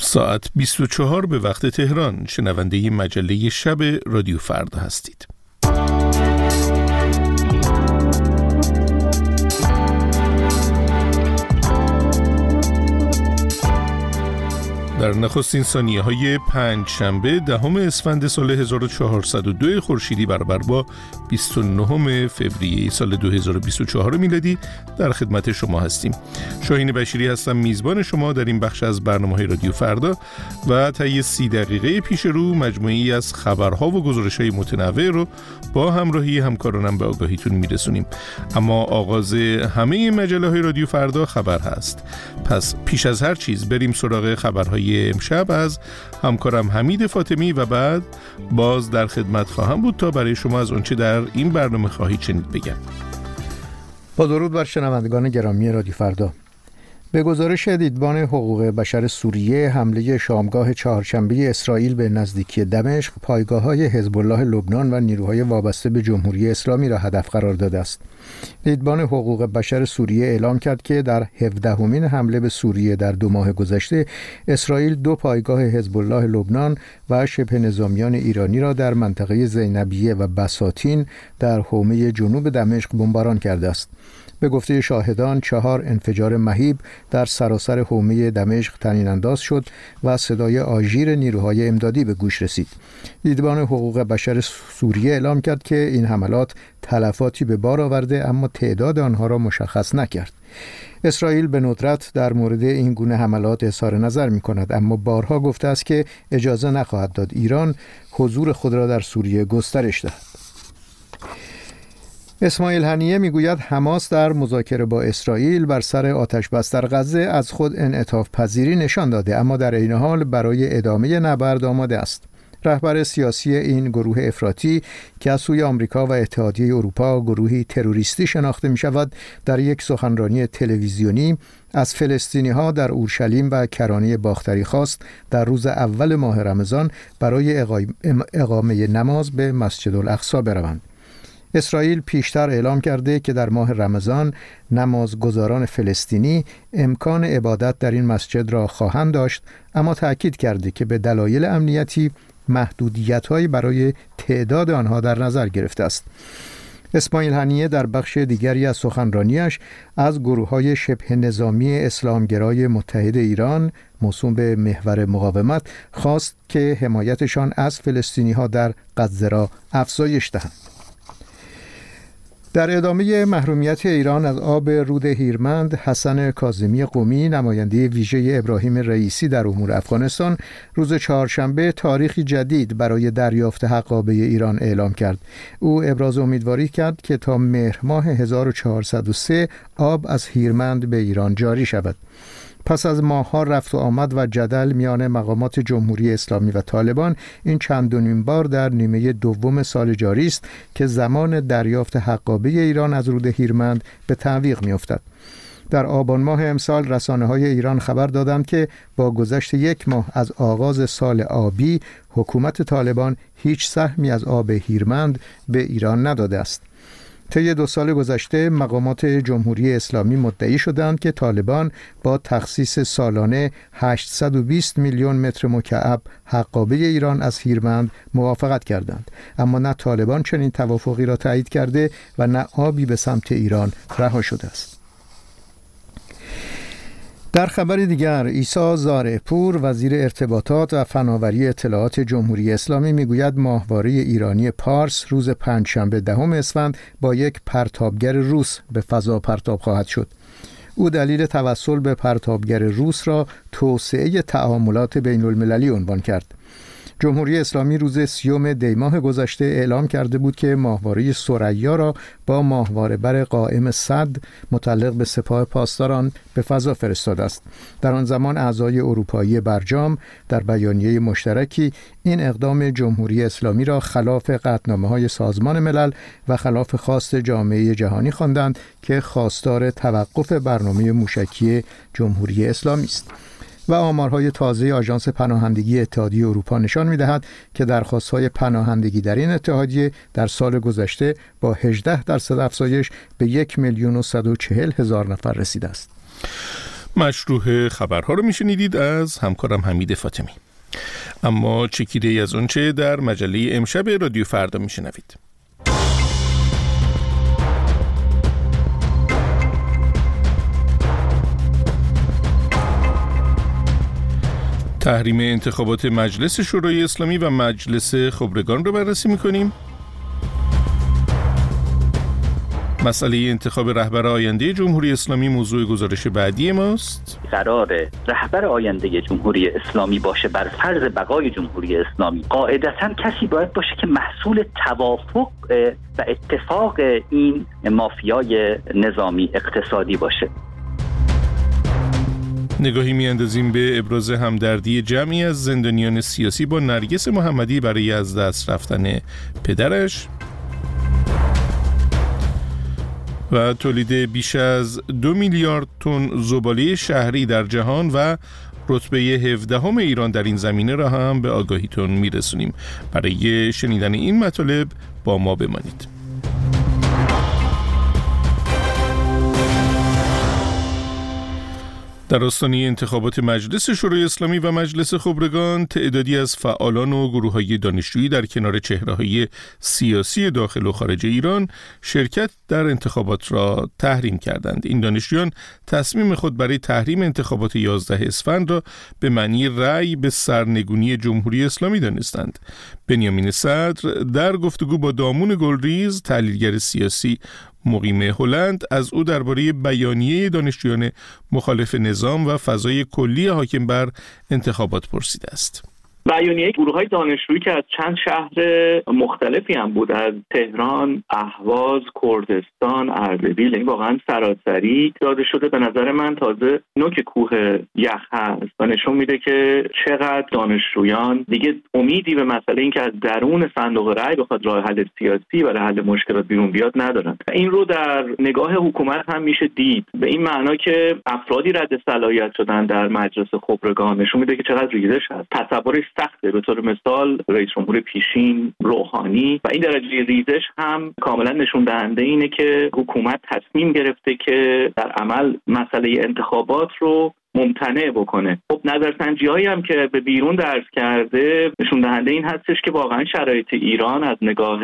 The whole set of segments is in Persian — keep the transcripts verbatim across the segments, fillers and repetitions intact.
ساعت بیست و چهار به وقت تهران. شنونده مجله شب رادیو فردا هستید. در نخستین ثانیه های پنج شنبه دهم اسفند سال هزار و چهارصد و دو خورشیدی برابر با بیست و نهم فوریه سال دو هزار و بیست و چهار میلادی در خدمت شما هستیم. شاهین بشیری هستم، میزبان شما در این بخش از برنامه‌های رادیو فردا و طی سی دقیقه پیش رو مجموعی از خبرها و گزارش‌های متنوع رو با همراهی همکارانم به آگاهیتون میرسونیم. اما آغاز همه مجله‌های رادیو فردا خبر هست. پس پیش از هر چیز بریم سراغ خبرهای امشب از همکارم حمید فاطمی و بعد باز در خدمت خواهم بود تا برای شما از آنچه در این برنامه خواهید شنید بگم. با درود بر شنوندگان گرامی رادیو فردا. به گزارش دیدبان حقوق بشر سوریه، حمله شامگاه چهارشنبه اسرائیل به نزدیکی دمشق پایگاه‌های حزب الله لبنان و نیروهای وابسته به جمهوری اسلامی را هدف قرار داده است. دیدبان حقوق بشر سوریه اعلام کرد که در هفدهمین حمله به سوریه در دو ماه گذشته، اسرائیل دو پایگاه حزب الله لبنان و شبه نظامیان ایرانی را در منطقه زینبیه و بساتین در حومه جنوب دمشق بمباران کرده است. به گفته شاهدان، چهار انفجار مهیب در سراسر حومه دمشق طنین انداز شد و صدای آژیر نیروهای امدادی به گوش رسید. دیدبان حقوق بشر سوریه اعلام کرد که این حملات تلفاتی به بار آورده، اما تعداد آنها را مشخص نکرد. اسرائیل به ندرت در مورد این گونه حملات اظهار نظر می کند، اما بارها گفته است که اجازه نخواهد داد ایران حضور خود را در سوریه گسترش دهد. اسماعیل هنیه میگوید حماس در مذاکره با اسرائیل بر سر آتش‌بس در غزه از خود انعطاف پذیری نشان داده، اما در این حال برای ادامه نبرد آماده است. رهبر سیاسی این گروه افراطی که از سوی آمریکا و اتحادیه اروپا گروهی تروریستی شناخته می‌شود، در یک سخنرانی تلویزیونی از فلسطینی‌ها در اورشلیم و کرانه باختری خواست در روز اول ماه رمضان برای اقامه نماز به مسجدالاقصی بروند. اسرائیل پیشتر اعلام کرده که در ماه رمضان نمازگزاران فلسطینی امکان عبادت در این مسجد را خواهند داشت، اما تأکید کرده که به دلایل امنیتی محدودیت‌هایی برای تعداد آنها در نظر گرفته است. اسماعیل هنیه در بخش دیگری از سخنرانیش از گروه‌های شبه نظامی اسلامگرای متحد ایران موسوم به محور مقاومت خواست که حمایتشان از فلسطینی‌ها در غزه را افزایش دهند. در ادامه محرومیت ایران از آب رود هیرمند، حسن کاظمی قومی نماینده ویژه ابراهیم رئیسی در امور افغانستان روز چهارشنبه تاریخی جدید برای دریافت حق آبی ایران اعلام کرد. او ابراز امیدواری کرد که تا مهر ماه هزار و چهارصد و سه آب از هیرمند به ایران جاری شود. پس از ماه‌ها رفت و آمد و جدل میان مقامات جمهوری اسلامی و طالبان، این چند و نیم بار در نیمه دوم سال جاری است که زمان دریافت حق آبی ایران از رود هیرمند به تعویق می‌افتد. در آبان ماه امسال رسانه‌های ایران خبر دادند که با گذشت یک ماه از آغاز سال آبی، حکومت طالبان هیچ سهمی از آب هیرمند به ایران نداده است. طی دو سال گذشته مقامات جمهوری اسلامی مدعی شدند که طالبان با تخصیص سالانه هشتصد و بیست میلیون متر مکعب حق آبی ایران از هیرمند موافقت کردند، اما نه طالبان چنین توافقی را تایید کرده و نه آبی به سمت ایران رها شده است. در خبر دیگر، عیسی زارع پور وزیر ارتباطات و فناوری اطلاعات جمهوری اسلامی میگوید ماهواره ایرانی پارس روز پنجشنبه دهم اسفند با یک پرتابگر روس به فضا پرتاب خواهد شد. او دلیل توسل به پرتابگر روس را توسعه تعاملات بین المللی عنوان کرد. جمهوری اسلامی روز سیوم دی ماه گذشته اعلام کرده بود که ماهواره سوریا را با ماهواره بر قائم صد متعلق به سپاه پاسداران به فضا فرستاده است. در آن زمان اعضای اروپایی برجام در بیانیه مشترکی این اقدام جمهوری اسلامی را خلاف قطعنامه‌های سازمان ملل و خلاف خواست جامعه جهانی خواندند که خواستار توقف برنامه موشکی جمهوری اسلامی است. و آمارهای تازه آژانس پناهندگی اتحادیه اروپا نشان می‌دهد که درخواست‌های پناهندگی در این اتحادیه در سال گذشته با هجده درصد افزایش به یک میلیون و صد و چهل هزار نفر رسیده است. مشروح خبرها رو میشنیدید از همکارم حمید فاطمی. اما چکیده‌ای از اونچه در مجله امشب رادیو فردا میشنوید. تحریم انتخابات مجلس شورای اسلامی و مجلس خبرگان رو بررسی می‌کنیم. مسئله انتخاب رهبر آینده جمهوری اسلامی موضوع گزارش بعدی ماست. قرار رهبر آینده جمهوری اسلامی باشه بر فرض بقای جمهوری اسلامی، قاعدتاً کسی باید باشه که محصول توافق و اتفاق این مافیای نظامی اقتصادی باشه. نگاهی می‌اندازیم به ابراز همدردی جمعی از زندانیان سیاسی با نرگس محمدی برای از دست رفتن پدرش. و تولید بیش از دو میلیارد تن زباله شهری در جهان و رتبه هفدهم ایران در این زمینه را هم به آگاهیتون میرسونیم. برای شنیدن این مطالب با ما بمانید. در آستانه انتخابات مجلس شورای اسلامی و مجلس خبرگان، تعدادی از فعالان و گروه‌های دانشجویی در کنار چهره‌های سیاسی داخل و خارج ایران شرکت در انتخابات را تحریم کردند. این دانشجویان تصمیم خود برای تحریم انتخابات یازده اسفند را به معنی رأی به سرنگونی جمهوری اسلامی دانستند. بنیامین صدر در گفتگو با دامون گلریز، تحلیلگر سیاسی مریم هولند، از او درباره بیانیه دانشجویان مخالف نظام و فضای کلی حاکم بر انتخابات پرسیده است. بیانیه گروه‌های دانشجویی که از چند شهر مختلفی هم بود، از تهران، اهواز، کردستان، اردبیل، این واقعا سراسری داده شده، به نظر من تازه نوک کوه یخ هست و نشون میده که چقدر دانشجویان دیگه امیدی به مسئله این که از درون صندوق رأی بخواد راه حل سیاسی و حل مشکلات بیرون بیاد ندارن. این رو در نگاه حکومت هم میشه دید، به این معنا که افرادی رد صلاحیت شدن در مجلس خبرگان، نشون میده که چقدر ریزش هست. تصورش سخته. به طور مثال رئیس جمهور پیشین روحانی و این درجه ریزش هم کاملا نشون دهنده اینه که حکومت تصمیم گرفته که در عمل مسئله انتخابات رو ممتنع بکنه. خب نظرسنجی‌هایی هم که به بیرون درز کرده نشون دهنده این هستش که واقعا شرایط ایران از نگاه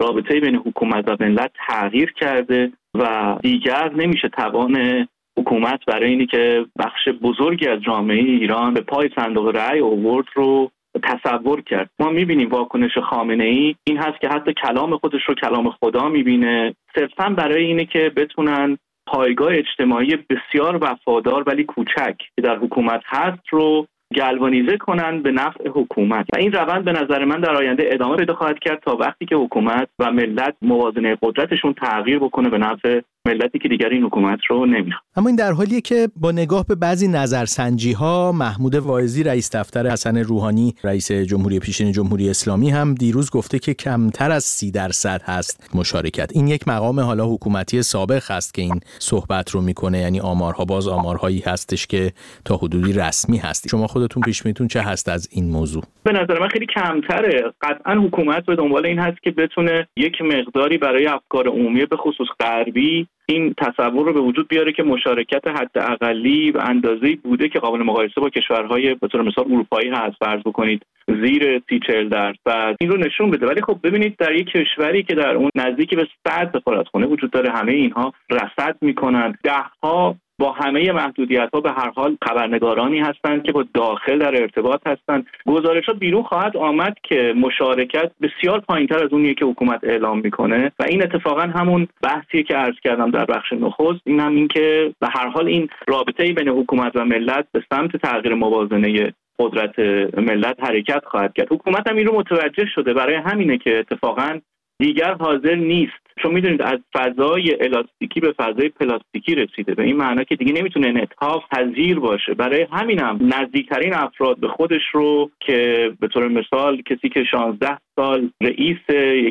رابطه بین حکومت و ملت تغییر کرده و دیگر نمیشه توان حکومت برای اینی که بخش بزرگی از جامعه ایران به پای صندوق رأی آورد رو تصور کرد. ما میبینیم واکنش خامنه‌ای این هست که حتی کلام خودش رو کلام خدا میبینه، صرفاً برای اینه که بتونن پایگاه اجتماعی بسیار وفادار ولی کوچک که در حکومت هست رو گلوانیزه کنن به نفع حکومت. و این روند به نظر من در آینده ادامه پیدا خواهد کرد تا وقتی که حکومت و ملت موازنه قدرتشون تغییر بکنه به نفع ملتی که دیگر این حکومت رو نمیخواد. اما این در حالیه که با نگاه به بعضی نظرسنجی‌ها، محمود واعظی رئیس دفتر حسن روحانی رئیس جمهوری پیشین جمهوری اسلامی هم دیروز گفته که کمتر از سی درصد هست مشارکت. این یک مقام حالا حکومتی سابق هست که این صحبت رو میکنه، یعنی آمارها باز آمارهایی هستش که تا حدودی رسمی هست. شما خودتون پیش میتون چه هست از این موضوع؟ به نظر من خیلی کمتره. قطعاً حکومت به دنبال این هست که بتونه یک مقداری برای افکار عمومی به خصوص غربی این تصور رو به وجود بیاره که مشارکت حداقلی و اندازه‌ای بوده که قابل مقایسه با کشورهای به طور مثال اروپایی هست، فرض بکنید زیر سی چهل درصد، این رو نشون بده. ولی خب ببینید در یک کشوری که در اون نزدیک به صد سفارتخونه وجود داره، همه اینها رصد میکنن، دهها با همه محدودیت‌ها به هر حال خبرنگارانی هستند که با داخل در ارتباط هستند. گزارشات بیرون خواهد آمد که مشارکت بسیار پایین‌تر از اونیه که حکومت اعلام میکنه و این اتفاقا همون بحثیه که عرض کردم در بخش نخست، این هم این که به هر حال این رابطه بین حکومت و ملت به سمت تغییر موازنه قدرت ملت حرکت خواهد کرد. حکومت هم این رو متوجه شده، برای همینه که اتفاقا دیگر حاضر نیست. چون میدونید از فضای الاستیکی به فضای پلاستیکی رسیده، به این معنا که دیگه نمیتونه انعطاف پذیر باشه. برای همینم نزدیکترین افراد به خودش رو که به طور مثال کسی که شانزده سال رئیس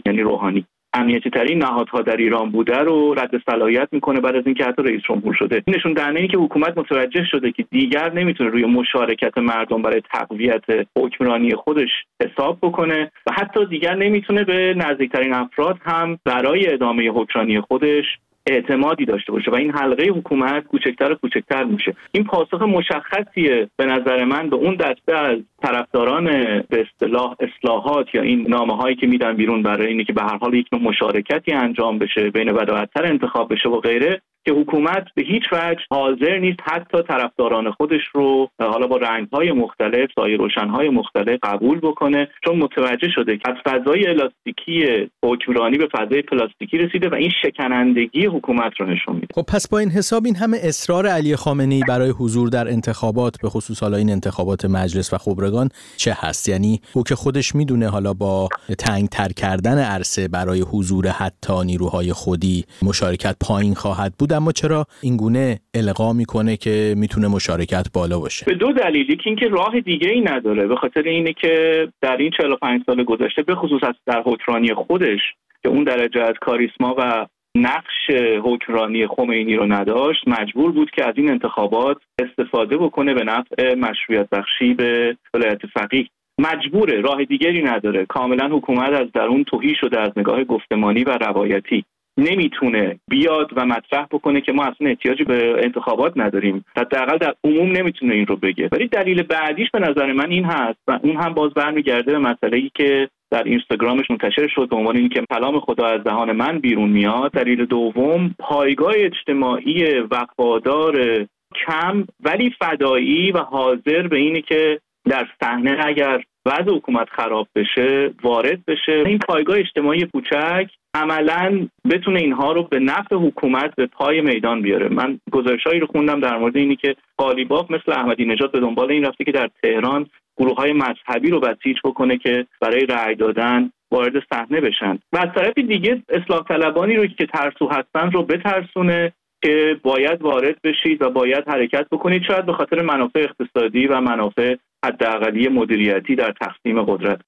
یعنی روحانی امنیتی ترین نهادها در ایران بوده رو رد صلاحیت میکنه بعد از اینکه حتی رئیس جمهور شده. نشون دهنده اینه که حکومت متوجه شده که دیگر نمیتونه روی مشارکت مردم برای تقویت حکمرانی خودش حساب بکنه و حتی دیگر نمیتونه به نزدیکترین افراد هم برای ادامه حکمرانی خودش اعتمادی داشته باشه و این حلقه حکومت کوچکتر و کوچکتر میشه. این پاسخ مشخصیه به نظر من به اون دسته از طرفداران به اصطلاح اصلاحات یا این نامه‌هایی که میدن بیرون برای اینکه به هر حال یک نوع مشارکتی انجام بشه، بین بداعت‌تر انتخاب بشه و غیره، که حکومت به هیچ وجه حاضر نیست حتی طرفداران خودش رو حالا با رنگ‌های مختلف، سایه روشن‌های مختلف قبول بکنه، چون متوجه شده که از فضای الاستیکی حکمرانی به فضای پلاستیکی رسیده و این شکنندگی حکومت رو نشون میده. خب پس با این حساب این همه اصرار علی خامنه‌ای برای حضور در انتخابات، به خصوص حالا این انتخابات مجلس و خبرگان چه هست؟ یعنی او که خودش میدونه حالا با تنگ‌تر کردن عرصه برای حضور حتی نیروهای خودی مشارکت پایین خواهد بود، اما چرا این گونه القا میکنه که میتونه مشارکت بالا باشه؟ به دو دلیل. یکی اینکه راه دیگه ای نداره، به خاطر اینه که در این چهل و پنج سال گذشته به خصوص در حکمرانی خودش که اون درجه از کاریسما و نقش حکمرانی خمینی رو نداشت، مجبور بود که از این انتخابات استفاده بکنه به نفع مشروعیت بخشی به ولایت فقیه. مجبوره، راه دیگری نداره. کاملا حکومت از درون تهی شده از نگاه گفتمانی و روایتی، نمیتونه بیاد و مطرح بکنه که ما اصلا احتیاجی به انتخابات نداریم. حداقل در عموم نمیتونه این رو بگه. ولی دلیل بعدیش به نظر من این هست و اون هم باز برمیگرده به مسئله‌ای که در اینستاگرامش منتشر شد به عنوان اینکه کلام خدا از دهان من بیرون میاد. دلیل دوم، پایگاه اجتماعی وفادار کم ولی فدایی و حاضر به اینه که در صحنه اگر وضع حکومت خراب بشه وارد بشه. این پایگاه اجتماعی کوچک عملاً بتونه اینها رو به نفع حکومت به پای میدان بیاره. من گزارشایی رو خوندم در مورد اینی که قالیباف مثل احمدی نژاد به دنبال این رفته که در تهران گروه‌های مذهبی رو بسیج بکنه که برای رأی دادن وارد صحنه بشن، و از طرف دیگه اصلاح طلبانی رو که ترسو هستن رو بترسونه که باید وارد بشید و باید حرکت بکنید، شاید به خاطر منافع اقتصادی و منافع حداقلی مدیریتی در تقسیم قدرت.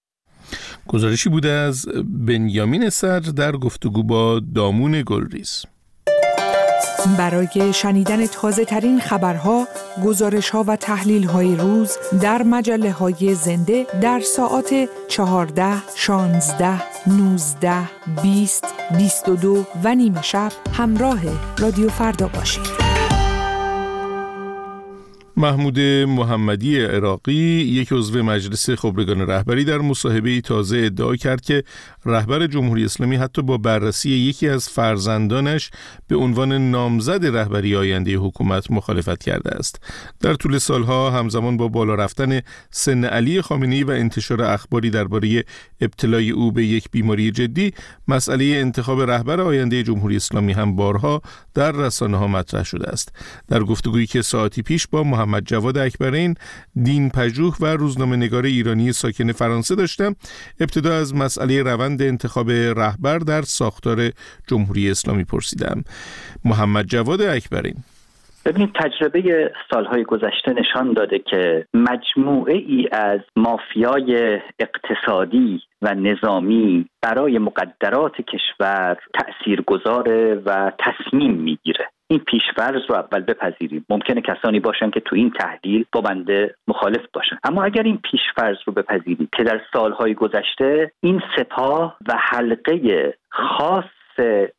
گزارشی بوده از بنیامین صدر در گفتگو با دامون گلریز. برای شنیدن تازه ترین خبرها، گزارشها و تحلیل‌های روز در مجله‌های زنده در ساعات چهارده، شانزده، نوزده، بیست، بیست و دو و نیمه شب همراه رادیو فردا باشید. محمود محمدی عراقی، یک عضو مجلس خبرگان رهبری، در مصاحبه‌ای تازه ادعا کرد که رهبر جمهوری اسلامی حتی با بررسی یکی از فرزندانش به عنوان نامزد رهبری آینده حکومت مخالفت کرده است. در طول سالها همزمان با بالا رفتن سن علی خامنه‌ای و انتشار اخباری درباره ابتلای او به یک بیماری جدی، مسئله انتخاب رهبر آینده جمهوری اسلامی هم بارها در رسانه‌ها مطرح شده است. در گفتگویی که ساعتی پیش با محمد محمد جواد اکبرین، دین پژوه و روزنامه‌نگار ایرانی ساکن فرانسه داشتم، ابتدا از مسئله روند انتخاب رهبر در ساختار جمهوری اسلامی پرسیدم. محمد جواد اکبرین: ببینید، تجربه سالهای گذشته نشان داده که مجموعه ای از مافیای اقتصادی و نظامی برای مقدرات کشور تأثیرگذاره و تصمیم میگیره. این پیش‌فرض رو اول بپذیریم. ممکنه کسانی باشن که تو این تحلیل با بنده مخالف باشن، اما اگر این پیش‌فرض رو بپذیریم که در سالهای گذشته این سپاه و حلقه خاص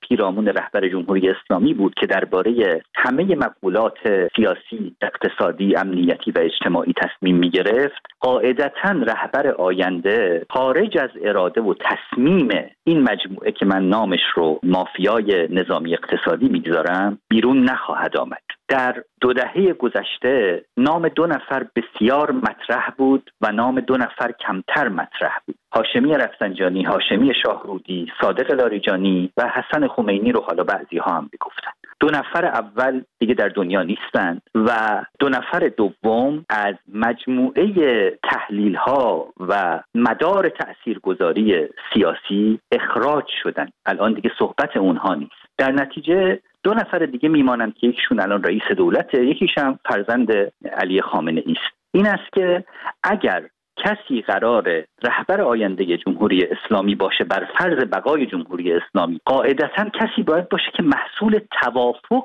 پیرامون رهبر جمهوری اسلامی بود که درباره همه مقولات سیاسی، اقتصادی، امنیتی و اجتماعی تصمیم می‌گرفت، قاعدتاً رهبر آینده خارج از اراده و تصمیم این مجموعه که من نامش رو مافیای نظامی اقتصادی می‌گذارم بیرون نخواهد آمد. در دو دهه گذشته نام دو نفر بسیار مطرح بود و نام دو نفر کمتر مطرح بود. هاشمی رفسنجانی، هاشمی شاهرودی، صادق لاریجانی و حسن خمینی رو حالا بعضی ها هم بگفتن. دو نفر اول دیگه در دنیا نیستند و دو نفر دوم از مجموعه تحلیل ها و مدار تأثیرگذاری سیاسی اخراج شدن. الان دیگه صحبت اونها نیست. در نتیجه دو نفر دیگه میمانند که یکشون الان رئیس دولته، یکیش هم فرزند علی خامنه‌ای است. این است که اگر کسی قراره رهبر آینده جمهوری اسلامی باشه بر فرض بقای جمهوری اسلامی، قاعدتاً کسی باید باشه که محصول توافق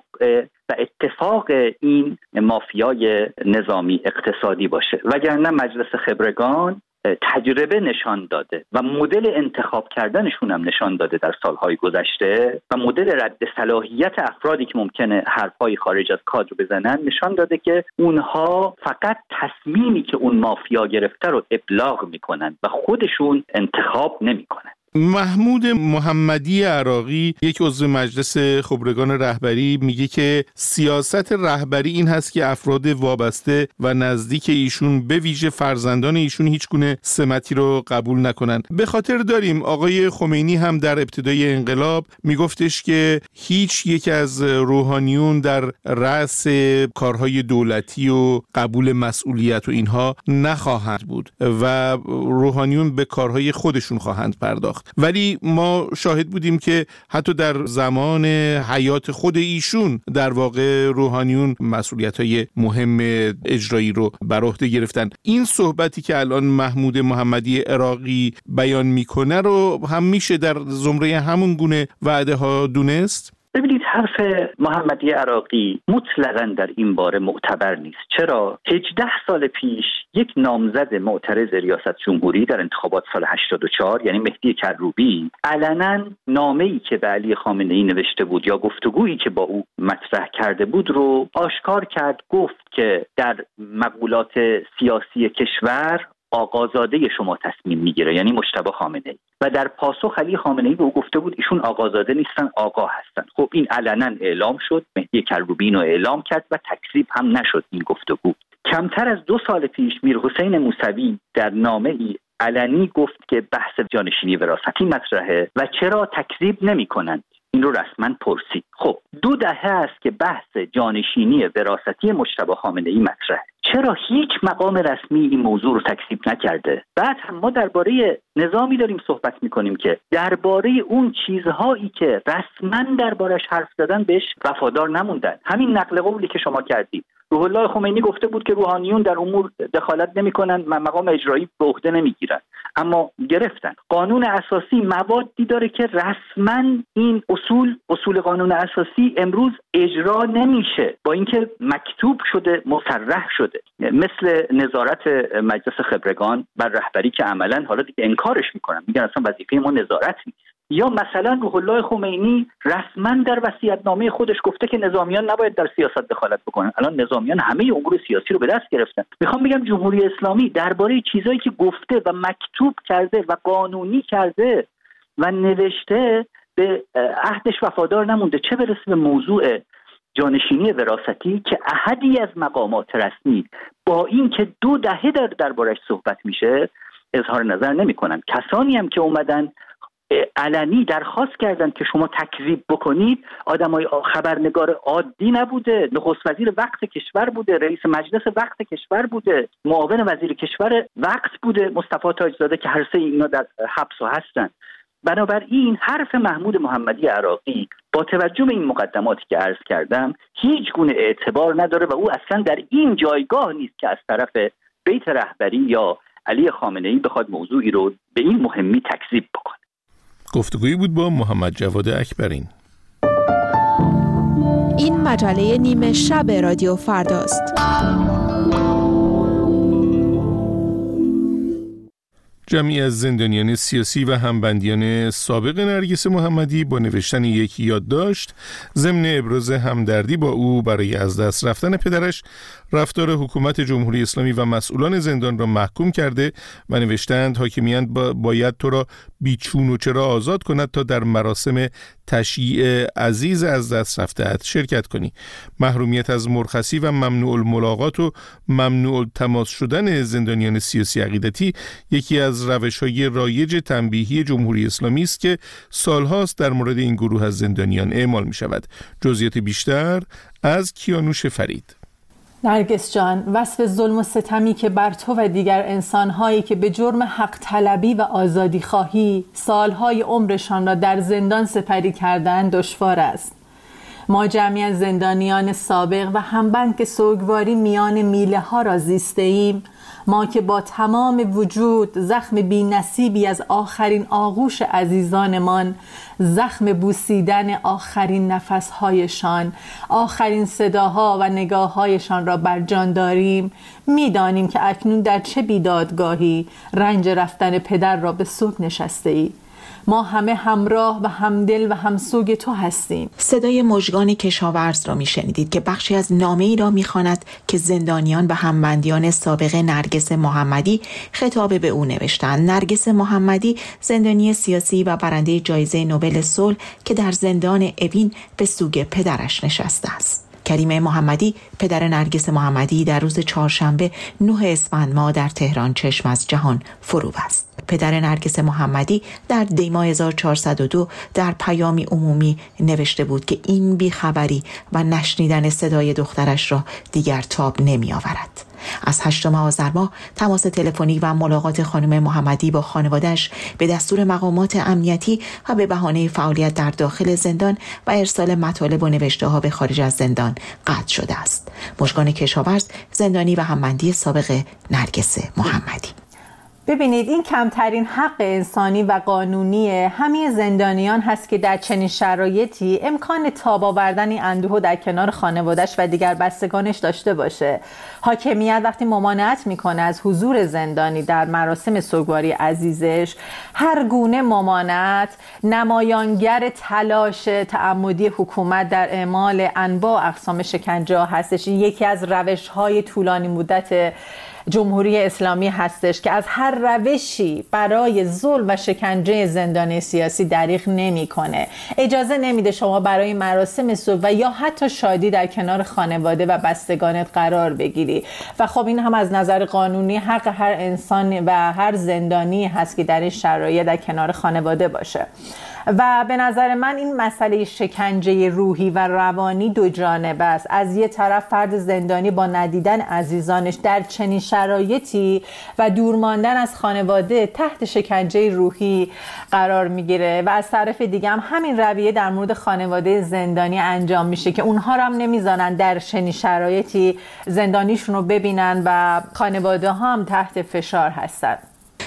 و اتفاق این مافیای نظامی اقتصادی باشه، وگرنه مجلس خبرگان تجربه نشان داده و مدل انتخاب کردنشون هم نشان داده در سالهای گذشته و مدل رد صلاحیت افرادی که ممکنه حرفای خارج از کادر بزنن نشان داده که اونها فقط تصمیمی که اون مافیا گرفته رو ابلاغ میکنن و خودشون انتخاب نمیکنن. محمود محمدی عراقی، یک عضو مجلس خبرگان رهبری، میگه که سیاست رهبری این هست که افراد وابسته و نزدیک ایشون به ویژه فرزندان ایشون هیچ گونه سمتی رو قبول نکنن. به خاطر داریم آقای خمینی هم در ابتدای انقلاب میگفتش که هیچ یک از روحانیون در رأس کارهای دولتی و قبول مسئولیت و اینها نخواهند بود و روحانیون به کارهای خودشون خواهند پرداخت. ولی ما شاهد بودیم که حتی در زمان حیات خود ایشون در واقع روحانیون مسئولیت‌های مهم اجرایی رو بر عهده گرفتن. این صحبتی که الان محمود محمدی عراقی بیان میکنه رو هم میشه در زمره همون گونه وعده ها دونست؟ ببینید، حرف محمدی عراقی مطلقاً در این باره معتبر نیست. چرا؟ هجده سال پیش یک نامزد معترض ریاست جمهوری در انتخابات سال هشتاد و چهار، یعنی مهدی کروبی، علناً نامه‌ای که به علی خامنه‌ای نوشته بود یا گفتگویی که با او مطرح کرده بود رو آشکار کرد. گفت که در مقولات سیاسی کشور آقازاده شما تصمیم میگیره، یعنی مجتبی خامنه‌ای، و در پاسخ علی خامنه‌ای به او گفته بود ایشون آقازاده نیستن، آقا هستن. خب این علنا اعلام شد، مهدی کروبی اینو اعلام کرد و تکذیب هم نشد این گفتگو. کمتر از دو سال پیش میرحسین موسوی در نامه‌ای علنی گفت که بحث جانشینی وراثتی مطرحه و چرا تکذیب نمی‌کنند، این رو رسما پرسید. خب دو دهه است که بحث جانشینی وراثتی مجتبی خامنه‌ای مطرحه، چرا هیچ مقام رسمی این موضوع رو تکذیب نکرده؟ بعد هم ما درباره نظامی داریم صحبت میکنیم که درباره اون چیزهایی که رسما دربارش حرف زدن بهش وفادار نموندن. همین نقل قولی که شما کردید، روح الله خمینی گفته بود که روحانیون در امور دخالت نمیکنن، مقام اجرایی به عهده نمیگیرن، اما گرفتن. قانون اساسی موادی داره که رسما این اصول اصول قانون اساسی امروز اجرا نمیشه، با اینکه مکتوب شده، مصرح شده، مثل نظارت مجلس خبرگان بر رهبری که عملا حالا دیگه انکارش میکنن، میگن اصلا وظیفه ما نظارت نیست. یا مثلا روح الله خمینی رسما در وصیت‌نامه خودش گفته که نظامیان نباید در سیاست دخالت بکنن. الان نظامیان همه امور سیاسی رو به دست گرفتن. میخوام بگم جمهوری اسلامی درباره چیزایی که گفته و مکتوب کرده و قانونی کرده و نوشته به عهدش وفادار نمونده، چه برسه به موضوع جانشینی وراثتی که احدی از مقامات رسمی با این که دو دهه در دربارش صحبت میشه اظهار نظر نمیکنن. کسانی هم که اومدن علنی درخواست کردن که شما تکذیب بکنید، آدمای خبرنگار عادی نبوده، نخست وزیر وقت کشور بوده، رئیس مجلس وقت کشور بوده، معاون وزیر کشور وقت بوده، مصطفی تاجزاده، که هر سه اینا در حبس هستن. بنابراین حرف محمود محمدی عراقی با توجه به این مقدماتی که عرض کردم هیچ گونه اعتبار نداره و او اصلا در این جایگاه نیست که از طرف بیت رهبری یا علی خامنه‌ای بخواد موضوعی رو به این مهمی تکذیب بکنه. گفتگویی بود با محمد جواد اکبرین. این مجله نیمه شب رادیو فرداست. جمعی از زندانیان سیاسی و همبندیان سابق نرگس محمدی با نوشتن یک یادداشت ضمن ابراز همدردی با او برای از دست رفتن پدرش، رفتار حکومت جمهوری اسلامی و مسئولان زندان را محکوم کرده و نوشتند حاکمیان با باید تو را بیچون و چرا آزاد کند تا در مراسم تشییع عزیز از دست رفته‌ات شرکت کنی. محرومیت از مرخصی و ممنوع الملاقات و ممنوع التماس شدن زندانیان سیاسی عقیدتی یکی از روش‌های رایج تنبیهی جمهوری اسلامی است که سال‌هاست در مورد این گروه از زندانیان اعمال می‌شود. جزئیات بیشتر از کیانوش فرید. نرگس جان، وصف ظلم و ستمی که بر تو و دیگر انسان‌هایی که به جرم حق طلبی و آزادی خواهی سالهای عمرشان را در زندان سپری کردند دشوار است. ما جمعی از زندانیان سابق و همبند که سوگواری میان میله ها را زیسته ایم ما که با تمام وجود زخم بی‌نصیبی از آخرین آغوش عزیزانمان، زخم بوسیدن آخرین نفس‌هایشان، آخرین صداها و نگاه‌هایشان را بر جان داریم، می‌دانیم که اکنون در چه بیدادگاهی رنج رفتن پدر را به سوگ نشسته‌ای. ما همه همراه و همدل و همسوگ تو هستیم. صدای مژگان کشاورز را میشنیدید که بخشی از نامه‌ای را میخواند که زندانیان و همبندیان سابق نرگس محمدی خطاب به او نوشتند. نرگس محمدی زندانی سیاسی و برنده جایزه نوبل صلح که در زندان اوین به سوگ پدرش نشسته است. کریمه محمدی، پدر نرگس محمدی، در روز چهارشنبه نهم اسفند ماه در تهران چشم از جهان فرو بست. پدر نرگس محمدی در دی ماه هزار و چهارصد و دو در پیامی عمومی نوشته بود که این بیخبری و نشنیدن صدای دخترش را دیگر تاب نمی آورد. از هشتم آذر ماه تماس تلفنی و ملاقات خانم محمدی با خانواده‌اش به دستور مقامات امنیتی و به بهانه فعالیت در داخل زندان و ارسال مطالب و نوشته‌ها به خارج از زندان قطع شده است. مژگان کشاورز، زندانی و همبندی سابق نرگس محمدی. ببینید، این کمترین حق انسانی و قانونی همه زندانیان هست که در چنین شرایطی امکان تاب آوردن این اندوه در کنار خانواده‌اش و دیگر بستگانش داشته باشه. حاکمیت وقتی ممانعت میکنه از حضور زندانی در مراسم سوگواری عزیزش، هر گونه ممانعت نمایانگر تلاش تعمدی حکومت در اعمال انواع اقسام شکنجه‌ها هستش. یکی از روش‌های طولانی مدت جمهوری اسلامی هستش که از هر روشی برای ظلم و شکنجه زندانی سیاسی دریغ نمی‌کنه. اجازه نمیده شما برای مراسم صبح و یا حتی شادی در کنار خانواده و بستگانت قرار بگیری. و خب این هم از نظر قانونی حق هر انسان و هر زندانی هست که در این شرایط در کنار خانواده باشه. و به نظر من این مسئله شکنجه روحی و روانی دو جانبه است. از یه طرف فرد زندانی با ندیدن عزیزانش در چنین شرایطی و دور ماندن از خانواده تحت شکنجه روحی قرار میگیره و از طرف دیگه هم همین رویه در مورد خانواده زندانی انجام میشه که اونها هم نمیذارن در چنین شرایطی زندانیشون رو ببینن و خانواده ها هم تحت فشار هستن.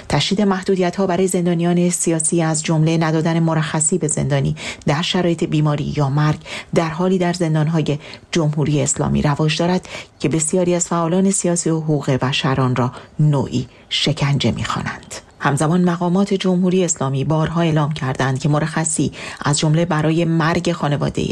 تشدید محدودیت‌ها برای زندانیان سیاسی از جمله ندادن مرخصی به زندانی در شرایط بیماری یا مرگ در حالی در زندان‌های جمهوری اسلامی رواج دارد که بسیاری از فعالان سیاسی و حقوق بشر آن را نوعی شکنجه می‌خوانند. همزمان مقامات جمهوری اسلامی بارها اعلام کردند که مرخصی از جمله برای مرگ خانواده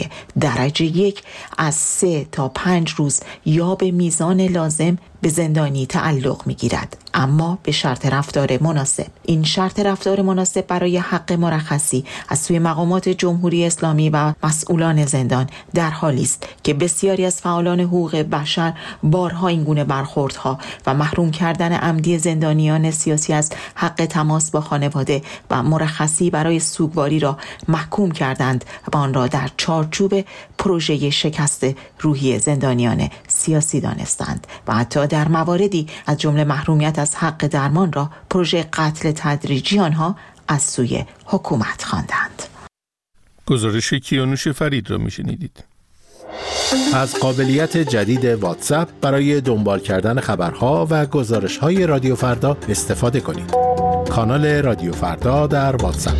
درجه یک از سه تا پنج روز یا به میزان لازم به زندانی تعلق می‌گیرد، اما به شرط رفتار مناسب. این شرط رفتار مناسب برای حق مرخصی از سوی مقامات جمهوری اسلامی و مسئولان زندان در حالی است که بسیاری از فعالان حقوق بشر بارها این گونه برخوردها و محروم کردن عمدی زندانیان سیاسی از حق تماس با خانواده و مرخصی برای سوگواری را محکوم کردند و آن را در چارچوب پروژه شکست روحی زندانیان سیاسی دانستند و حتی در مواردی از جمله محرومیت از حق درمان را پروژه قتل تدریجی آنها از سوی حکومت خواندند. گزارش کیانوش فرید را میشنیدید. از قابلیت جدید واتساپ برای دنبال کردن خبرها و گزارش‌های رادیو فردا استفاده کنید. کانال رادیو فردا در واتساپ.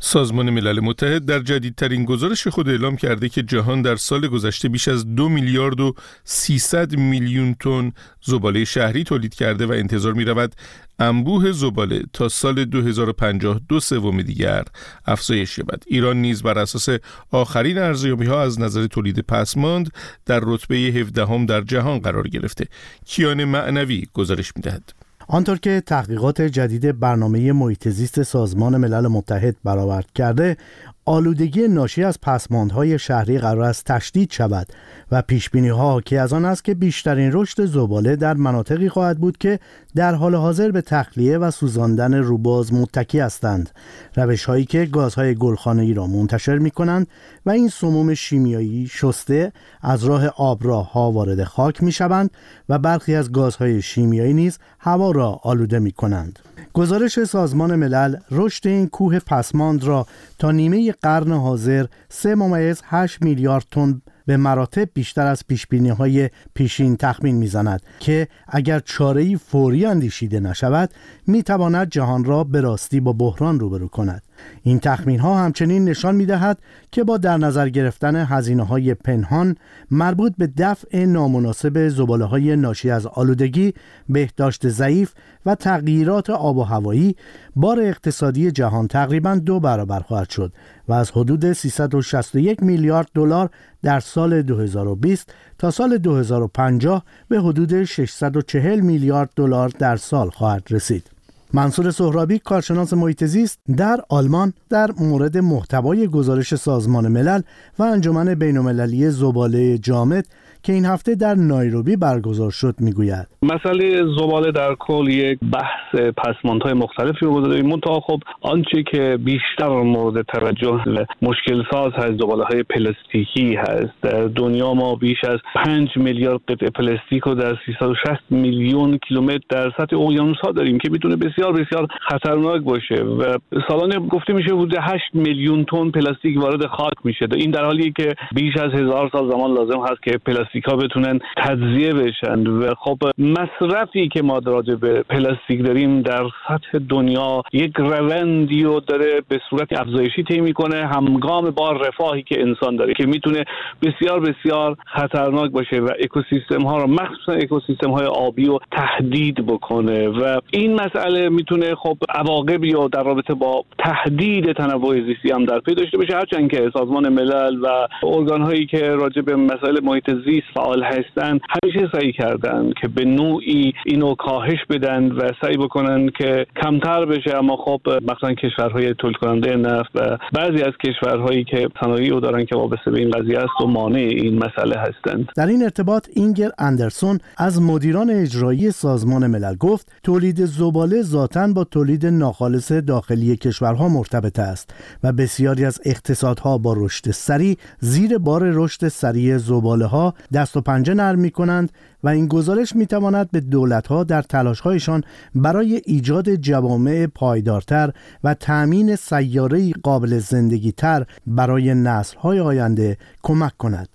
سازمان ملل متحد در جدیدترین گزارش خود اعلام کرده که جهان در سال گذشته بیش از دو میلیارد و سیصد میلیون تن زباله شهری تولید کرده و انتظار می رود انبوه زباله تا سال دو هزار و پنجاه دو سوم دیگر افزایش یابد. ایران نیز بر اساس آخرین ارزیابی‌ها از نظر تولید پسماند در رتبه هفدهم در جهان قرار گرفته. کیان معنوی گزارش می دهد. آنطور که تحقیقات جدید برنامه محیط زیست سازمان ملل متحد برآورد کرده، آلودگی ناشی از پسماندهای شهری قرار است تشدید شود و پیشبینی‌ها که از آن است که بیشترین رشد زباله در مناطقی خواهد بود که در حال حاضر به تخلیه و سوزاندن روباز متکی هستند، روش‌هایی که گازهای گلخانه‌ای را منتشر می‌کنند و این سموم شیمیایی شسته از راه آبراه‌ها وارد خاک می‌شوند و برخی از گازهای شیمیایی نیز هوا را آلوده می‌کنند. گزارش سازمان ملل رشد این کوه پسماند را تا نیمه قرن حاضر سه ممیز هشت میلیارد تن به مراتب بیشتر از پیشبینی‌های پیشین تخمین می‌زند که اگر چاره‌ای فوری اندیشیده نشود می‌تواند جهان را به راستی با بحران روبرو کند. این تخمین‌ها همچنین نشان می‌دهد که با در نظر گرفتن هزینه‌های پنهان مربوط به دفع نامناسب زباله‌های ناشی از آلودگی، بهداشت ضعیف و تغییرات آب و هوایی، بار اقتصادی جهان تقریباً دو برابر خواهد شد و از حدود سیصد و شصت و یک میلیارد دلار در سال دو هزار و بیست تا سال دو هزار و پنجاه به حدود ششصد و چهل میلیارد دلار در سال خواهد رسید. منصور سهرابی، کارشناس محیط زیست در آلمان، در مورد محتوای گزارش سازمان ملل و انجمن بین‌المللی زباله جامد که این هفته در نایروبی برگزار شد میگوید: مسئله زباله در کل یک بحث پسماندهای مختلفی رو گذاشته، منتها خب آنچه که بیشتر مورد توجه مشکل ساز هست زباله‌های پلاستیکی هست. در دنیا ما بیش از پنج میلیارد قطعه پلاستیک رو در سیصد و شصت میلیون کیلومتر در سطح اقیانوس‌ها داریم که میتونه بسیار بسیار خطرناک باشه و سالانه گفته میشه حدود هشت میلیون تن پلاستیک وارد خاک میشه. این در حالی که بیش از هزار سال زمان لازم هست که پلاستیک ها بتونن تجزیه بشن و خب مصرفی که ما راجع به پلاستیک داریم در سطح دنیا یک روندی رو داره به صورت افزایشی طی میکنه همگام با رفاهی که انسان داره که میتونه بسیار بسیار خطرناک باشه و اکوسیستم ها رو مخصوصا اکوسیستم های آبی رو تهدید بکنه و این مسئله میتونه خب عواقبی و در رابطه با تهدید تنوع زیستی هم در پی داشته باشه، هرچند که سازمان ملل و ارگان‌هایی که راجع به مسائل محیط زیست فعال هستند همیشه سعی کردن که به نوعی اینو کاهش بدن و سعی بکنن که کمتر بشه، اما خب مثلا کشورهای تولید کننده نفت و بعضی از کشورهایی که صنایعی رو دارن که وابسته به این قضیه است و مانع این مسئله هستند. در این ارتباط اینگر اندرسون از مدیران اجرایی سازمان ملل گفت تولید زباله ذاتاً با تولید ناخالص داخلی کشورها مرتبط است و بسیاری از اقتصادها با رشد سریع زیر بار رشد سریع زباله‌ها دست و پنجه نرم می‌کنند و این گزارش می‌تواند به دولت‌ها در تلاش‌هایشان برای ایجاد جوامع پایدارتر و تأمین سیاره‌ای قابل زندگی‌تر برای نسل‌های آینده کمک کند.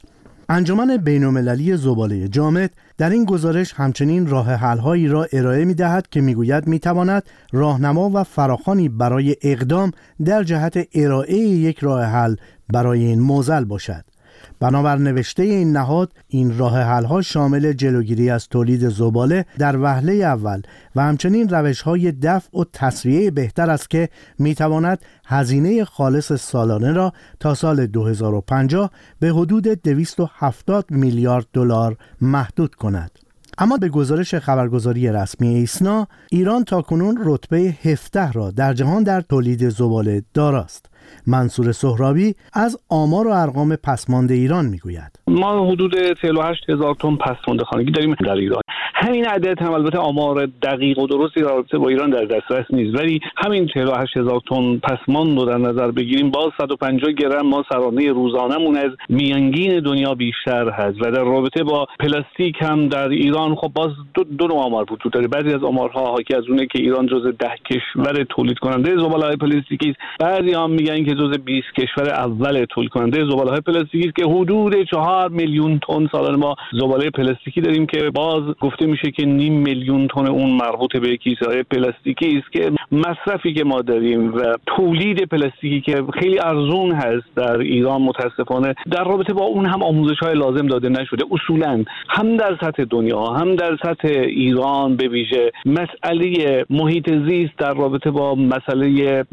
انجمن بین‌المللی زباله جامد در این گزارش همچنین راه حل‌هایی را ارائه می‌دهد که می‌گوید می‌تواند راهنما و فراخوانی برای اقدام در جهت ارائه یک راه حل برای این معضل باشد. بنابر نوشته این نهاد، این راه حل‌ها شامل جلوگیری از تولید زباله در وهله اول و همچنین روش‌های دفع و تسریع بهتر است که می‌تواند هزینه خالص سالانه را تا سال دو هزار و پنجاه به حدود دویست و هفتاد میلیارد دلار محدود کند. اما به گزارش خبرگزاری رسمی ایسنا، ایران تاکنون رتبه هفده را در جهان در تولید زباله داراست. منصور سهرابی از آمار و ارقام پسماند ایران میگوید: ما حدود چهل و هشت هزار تن پسماند خانگی داریم در ایران. همین عدد هم البته آمار دقیق و درستی در رابطه با ایران در دسترس نیست، ولی همین چهل و هشت هزار تن پسماند رو در نظر بگیریم، باز صد و پنجاه گرم ما سرانه روزانمون از میانگین دنیا بیشتر هست و در رابطه با پلاستیک هم در ایران خب باز دو, دو نوع آمار وجود داره. بعضی از آمارها حاکی از اونه که ایران جزو ده کشور تولید کننده زباله‌های پلاستیکی است، بعضی هم میگن که جزو بیست کشور اول تولید کننده زباله‌های پلاستیکی است که حدود چهار میلیون تن سالانه ما زباله پلاستیکی داریم که باز گفته میشه که نیم میلیون تن اون مربوط به کیسه‌های پلاستیکی است که مصرفی که ما داریم و تولید پلاستیکی که خیلی ارزون هست در ایران متاسفانه در رابطه با اون هم آموزش‌های لازم داده نشده. اصولاً هم در سطح دنیا هم در سطح ایران به ویژه مسئله محیط زیست در رابطه با مسئله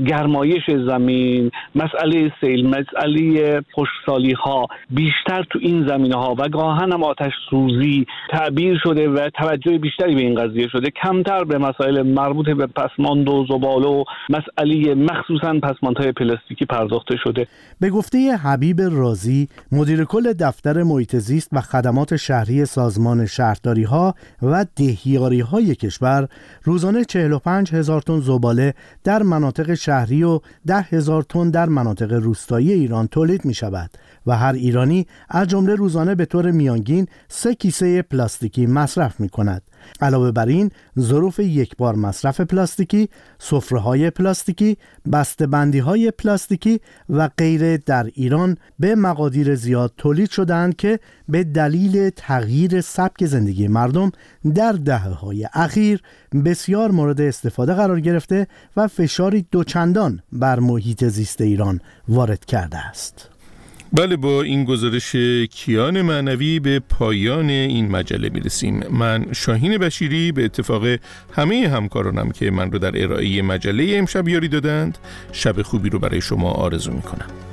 گرمایش زمین، مسئله سیل، مسئله خشکسالی‌ها بیشتر تو این زمینه‌ها و گاهن هم آتش سوزی تعبیر شده و توجه بیشتری به این قضیه شده، کمتر به مسائل مربوط به پسماند و زباله و مسئله مخصوصاً پسماندهای پلاستیکی پرداخته شده. به گفته حبیب رازی، مدیر کل دفتر محیط زیست و خدمات شهری سازمان شهرداری‌ها و دهیاری‌های کشور، روزانه چهل و پنج هزار تن زباله در مناطق شهری و ده هزار تن در مناطق روستایی ایران تولید می‌شود و هر ایرانی از جمله روزانه به طور میانگین سه کیسه پلاستیکی مصرف می‌کند. می‌کند. علاوه بر این، ظروف یکبار مصرف پلاستیکی، سفره‌های پلاستیکی، بسته‌بندی‌های پلاستیکی و غیره در ایران به مقادیر زیاد تولید شده‌اند که به دلیل تغییر سبک زندگی مردم در دهه‌های اخیر بسیار مورد استفاده قرار گرفته و فشاری دوچندان بر محیط زیست ایران وارد کرده است. بله، با این گزارش کیان معنوی به پایان این مجله میرسیم. من شاهین بشیری به اتفاق همه همکارانم که من رو در ارائه مجله امشب یاری دادند، شب خوبی رو برای شما آرزو میکنم.